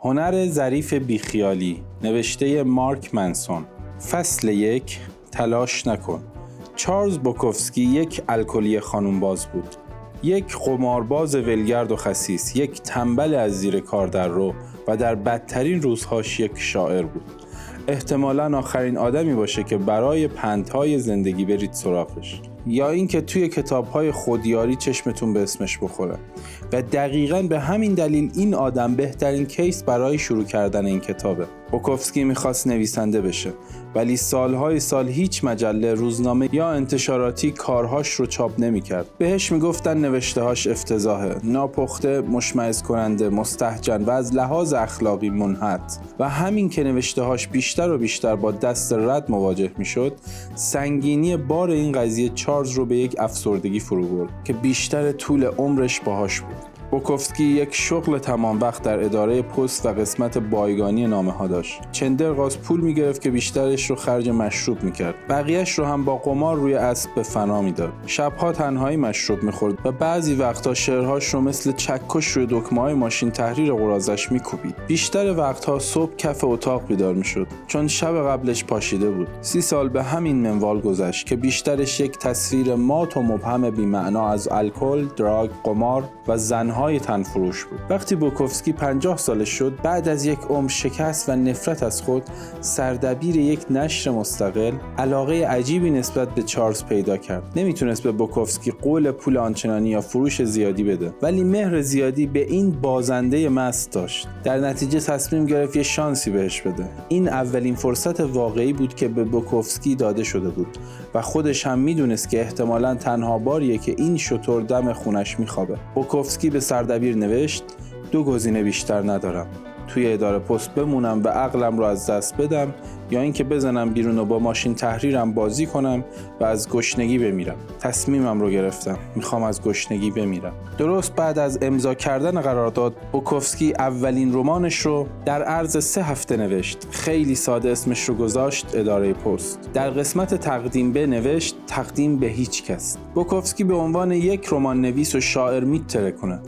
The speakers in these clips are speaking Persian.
هنر ظریف بیخیالی، نوشته مارک منسون. فصل 1، تلاش نکن. چارلز بوکوفسکی یک الکلی خانومباز بود، یک قمارباز ولگرد و خسیس، یک تنبل از زیر کار در رو و در بدترین روزهاش یک شاعر بود. احتمالاً آخرین آدمی باشه که برای پندهای زندگی برید سراغش، یا اینکه توی کتاب‌های خودیاری چشمتون به اسمش بخوره. و دقیقاً به همین دلیل این آدم بهترین کیس برای شروع کردن این کتابه. بوکوفسکی می‌خواست نویسنده بشه، ولی سالهای سال هیچ مجله، روزنامه یا انتشاراتی کارهاش رو چاپ نمی‌کرد. بهش می‌گفتن نوشته‌هاش افتضاحه، ناپخته، مشمئز کننده، مستهجن و از لحاظ اخلاقی منحط. و همین که نوشته‌هاش بیشتر و بیشتر با دست رد مواجه می‌شد، سنگینی بار این قضیه چارلز رو به یک افسردگی فرو برد که بیشتر طول عمرش باهاش بود. بوکوفسکی یک شغل تمام وقت در اداره پست و قسمت بایگانی نامه‌ها داشت. چندرغاز پول می‌گرفت که بیشترش رو خرج مشروب می‌کرد. بقیه‌اش رو هم با قمار روی اسب به فنا می‌داد. شب‌ها تنهایی مشروب می‌خورد و بعضی وقت‌ها شعرهاش رو مثل چکش روی دکمه‌های ماشین تحریر قراضه‌اش می‌کوبید. بیشتر وقت‌ها صبح کف اتاق بیدار می‌شد، چون شب قبلش پاشیده بود. 30 سال به همین منوال گذشت که بیشترش یک تصویر مات و مبهم بی‌معنا از الکل، دراگ، قمار و زن های تنفروش بود. وقتی بوکوفسکی 50 سالش شد، بعد از یک عمر شکست و نفرت از خود، سردبیر یک نشر مستقل، علاقه عجیبی نسبت به چارلز پیدا کرد. نمیتونست به بوکوفسکی قول پول آنچنانی یا فروش زیادی بده، ولی مهر زیادی به این بازنده مست داشت. در نتیجه تصمیم گرفت یه شانسی بهش بده. این اولین فرصت واقعی بود که به بوکوفسکی داده شده بود و خودش هم میدونست که احتمالاً تنها باریه که این شتر دم خونش میخوابه. بوکوفسکی به سردبیر نوشت: 2 گزینه بیشتر ندارم. توی اداره پست بمونم و عقلم رو از دست بدم، یا اینکه بزنم بیرون و با ماشین تحریرم بازی کنم و از گشنگی بمیرم. تصمیمم رو گرفتم. میخوام از گشنگی بمیرم. درست بعد از امضا کردن قرارداد، بوکوفسکی اولین رمانش رو در عرض 3 هفته نوشت. خیلی ساده اسمش رو گذاشت اداره پست. در قسمت تقدیم به نوشت: تقدیم به هیچ کس. بوکوفسکی به عنوان یک رمان نویس و شاعر میترکونه.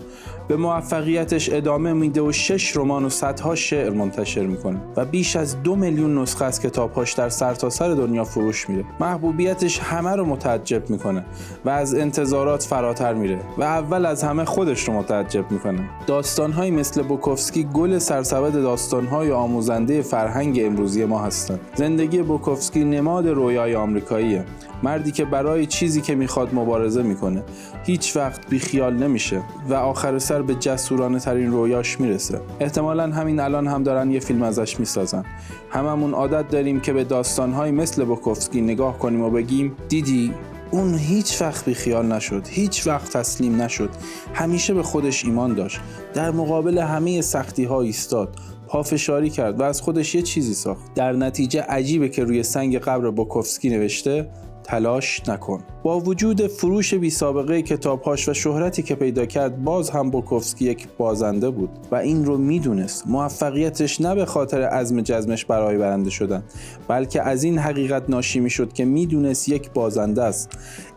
به موفقیتش ادامه میده و 6 رمان و صدها شعر منتشر میکنه و بیش از 2 میلیون نسخه از کتابهاش در سرتاسر دنیا فروش میره. محبوبیتش همه رو متعجب میکنه و از انتظارات فراتر میره و اول از همه خودش رو متعجب میکنه. داستانهایی مثل بوکوفسکی گل سرسبد داستانهای آموزنده فرهنگ امروزی ما هستند. زندگی بوکوفسکی نماد رویای آمریکاییه. مردی که برای چیزی که میخواد مبارزه میکنه، هیچ وقت بیخیال نمیشه و آخر سر به جسورانه ترین رویاش میرسه. احتمالاً همین الان هم دارن یه فیلم ازش میسازن. هممون عادت داریم که به داستانهای مثل بوکوفسکی نگاه کنیم و بگیم: دیدی؟ اون هیچ وقت بیخیال نشد، هیچ وقت تسلیم نشد، همیشه به خودش ایمان داشت، در مقابل همه سختی‌ها ایستاد، پافشاری کرد و از خودش یه چیزی ساخت. در نتیجه عجیبه که روی سنگ قبر بوکوفسکی نوشته: تلاش نکن. با وجود فروش بی سابقه کتابهاش و شهرتی که پیدا کرد، باز هم بوکوفسکی یک بازنده بود و این رو میدونست. موفقیتش نه به خاطر عزم جزمش برای برنده شدن، بلکه از این حقیقت ناشی میشد که میدونست یک بازنده است.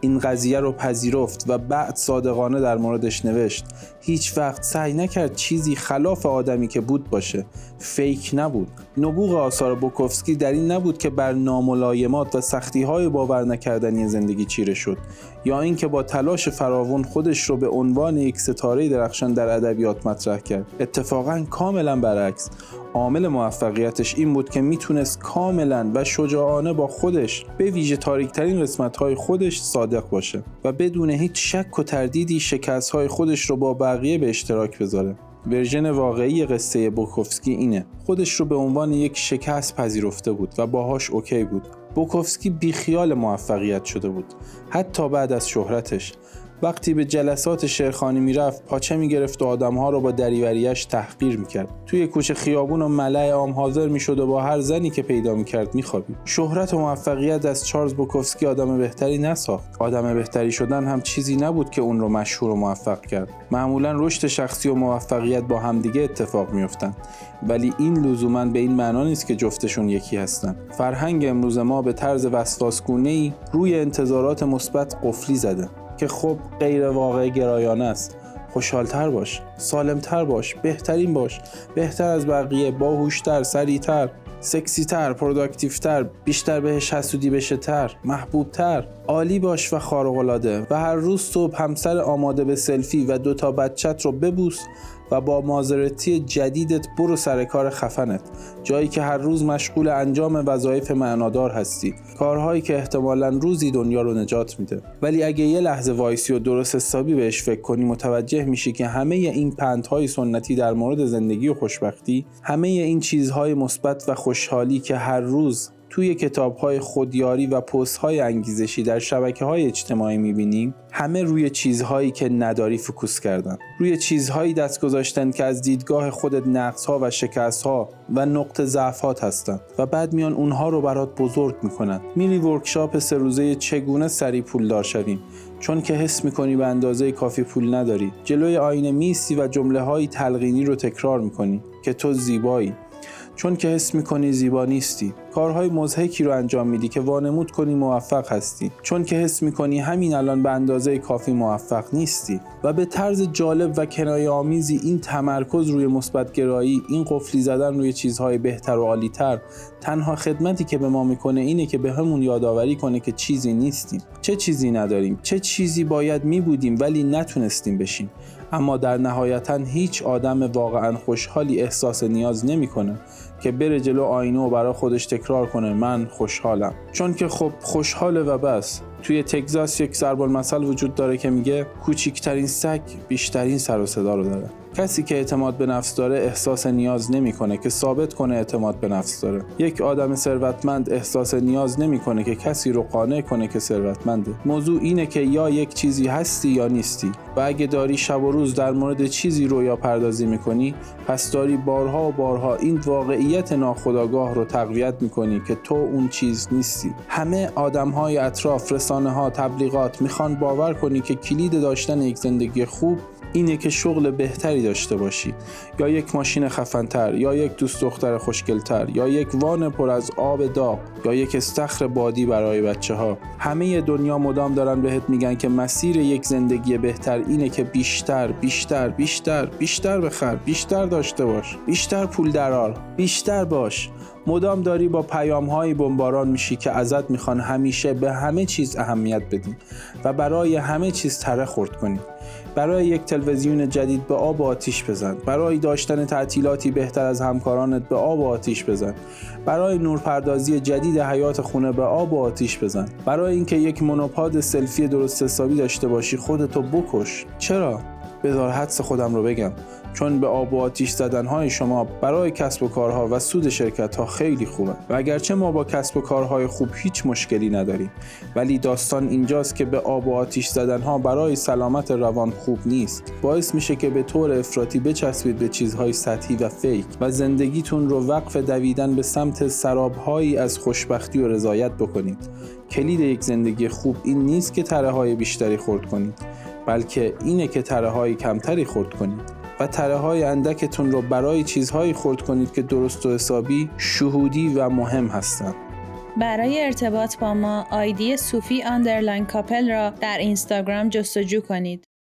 این قضیه رو پذیرفت و بعد صادقانه در موردش نوشت. هیچ وقت سعی نکرد چیزی خلاف آدمی که بود باشه. فیک نبود. نبوغ آثار بوکوفسکی در این نبود که بر ناملایمات و سختی‌های باور نکردنی زندگی چیره شد، یا اینکه با تلاش فراوان خودش رو به عنوان یک ستاره درخشان در ادبیات مطرح کرد. اتفاقاً کاملاً برعکس، عامل موفقیتش این بود که میتونست کاملاً و شجاعانه با خودش، به ویژه تاریک‌ترین قسمت‌های خودش صادق باشه و بدون هیچ شک و تردیدی شکست‌های خودش رو با بقیه به اشتراک بذاره. ورژن واقعی قصه بوکوفسکی اینه. خودش رو به عنوان یک شکست پذیرفته بود و باهاش اوکی بود. بوکوفسکی بیخیال موفقیت شده بود، حتی بعد از شهرتش. وقتی به جلسات شعرخوانی میرفت، پاچه میگرفت و آدمها رو با دریوریش تحقیر میکرد. توی کوچه خیابون و ملأ عام حاضر میشد و با هر زنی که پیدا میکرد میخوابید. شهرت و موفقیت از چارلز بوکوفسکی آدم بهتری نساخت. آدم بهتری شدن هم چیزی نبود که اون رو مشهور و موفق کرد. معمولا رشد شخصی و موفقیت با همدیگه اتفاق میافتند، ولی این لزوما به این معنا نیست که جفتشون یکی هستن. فرهنگ امروز ما به طرز وسواس‌گونه‌ای روی انتظارات مثبت قفلی زده که خب غیر واقع گرایانه است. خوشحالتر باش، سالمتر باش، بهترین باش، بهتر از بقیه، باهوشتر، سریعتر، سکسیتر، پروداکتیوتر، بیشتر بهش حسودی بشه تر، محبوبتر، عالی باش و خارق‌العاده. و هر روز صبح همسر آماده به سلفی و 2 تا بچت رو ببوس و با مازرتی جدیدت برو سر کار خفنت، جایی که هر روز مشغول انجام وظایف معنادار هستی، کارهایی که احتمالاً روزی دنیا رو نجات میده. ولی اگه یه لحظه وایسی و درست حسابی بهش فکر کنی، متوجه میشی که همه این پندهای سنتی در مورد زندگی و خوشبختی، همه این چیزهای مثبت و خوشحالی که هر روز توی کتاب‌های خودیاری و پست‌های انگیزشی در شبکه‌های اجتماعی می‌بینیم، همه روی چیزهایی که نداری فوکوس کردن، روی چیزهایی دست گذاشتن که از دیدگاه خودت نقص‌ها و شکست‌ها و نقطه ضعفات هستن و بعد میان اونها رو برات بزرگ می‌کنن. میری ورکشاپ 3 روزه چگونه سریع پولدار شویم، چون که حس می‌کنی به اندازه کافی پول نداری. جلوی آینه می‌ایستی و جمله‌های تلقینی رو تکرار می‌کنی که تو زیبایی، چون که حس می‌کنی زیبا نیستی. کارهای مضحکی رو انجام میدی که وانمود کنی موفق هستی، چون که حس می‌کنی همین الان به اندازه کافی موفق نیستی. و به طرز جالب و کنایه‌آمیزی این تمرکز روی مثبت‌گرایی، این قفلی زدن روی چیزهای بهتر و عالی‌تر، تنها خدمتی که به ما می‌کنه اینه که بهمون یادآوری کنه که چیزی نیستیم، چه چیزی نداریم، چه چیزی باید می‌بودیم ولی نتونستیم بشیم. اما در نهایتاً هیچ آدم واقعاً خوشحالی احساس نیاز نمی‌کنه که بره جلو آینه و برای خودش تکرار کنه من خوشحالم، چون که خب خوشحاله و بس. توی تگزاس یک ضرب‌المثل وجود داره که میگه کوچکترین سگ بیشترین سر و صدا رو داره. کسی که اعتماد به نفس داره احساس نیاز نمی‌کنه که ثابت کنه اعتماد به نفس داره. یک آدم ثروتمند احساس نیاز نمی‌کنه که کسی رو قانع کنه که ثروتمنده. موضوع اینه که یا یک چیزی هستی یا نیستی. و اگه داری شب و روز در مورد چیزی رویاپردازی می‌کنی، پس داری بارها و بارها این واقعیت ناخودآگاه رو تقویت می‌کنی که تو اون چیز نیستی. همه آدم‌های اطراف، رسانه‌ها، تبلیغات می‌خوان باور کنی که کلید داشتن یک زندگی خوب اینه که شغل بهتری داشته باشی، یا یک ماشین خفن‌تر، یا یک دوست دختر خوشگل‌تر، یا یک وان پر از آب داغ، یا یک استخر بادی برای بچه‌ها. همه دنیا مدام دارن بهت میگن که مسیر یک زندگی بهتر اینه که بیشتر بیشتر بیشتر بیشتر بخر، بیشتر داشته باش، بیشتر پول درآر، بیشتر باش. مدام داری با پیام‌های بمباران میشی که ازت میخوان همیشه به همه چیز اهمیت بدی و برای همه چیز تره خورد کنی. برای یک تلویزیون جدید به آب و آتیش بزن، برای داشتن تعطیلاتی بهتر از همکارانت به آب و آتیش بزن، برای نورپردازی جدید حیات خونه به آب و آتیش بزن، برای اینکه یک مونوپاد سلفی درست حسابی داشته باشی خودتو بکش. چرا؟ بذار حدس خودم رو بگم، چون به آب و آتیش زدن‌های شما برای کسب و کارها و سود شرکت‌ها خیلی خوبه. و اگرچه ما با کسب و کارهای خوب هیچ مشکلی نداریم، ولی داستان اینجاست که به آب و آتیش زدن‌ها برای سلامت روان خوب نیست. باعث میشه که به طور افراطی بچسبید به چیزهای سطحی و فیک و زندگیتون رو وقف دویدن به سمت سراب‌هایی از خوشبختی و رضایت بکنید. کلید یک زندگی خوب این نیست که تره‌های بیشتری خورد کنید، بلکه اینه که تره‌های کمتری خورد کنید و تره‌های اندکتون رو برای چیزهایی خرد کنید که درست و حسابی، شهودی و مهم هستن. برای ارتباط با ما آیدی صوفی_کاپل را در اینستاگرام جستجو کنید.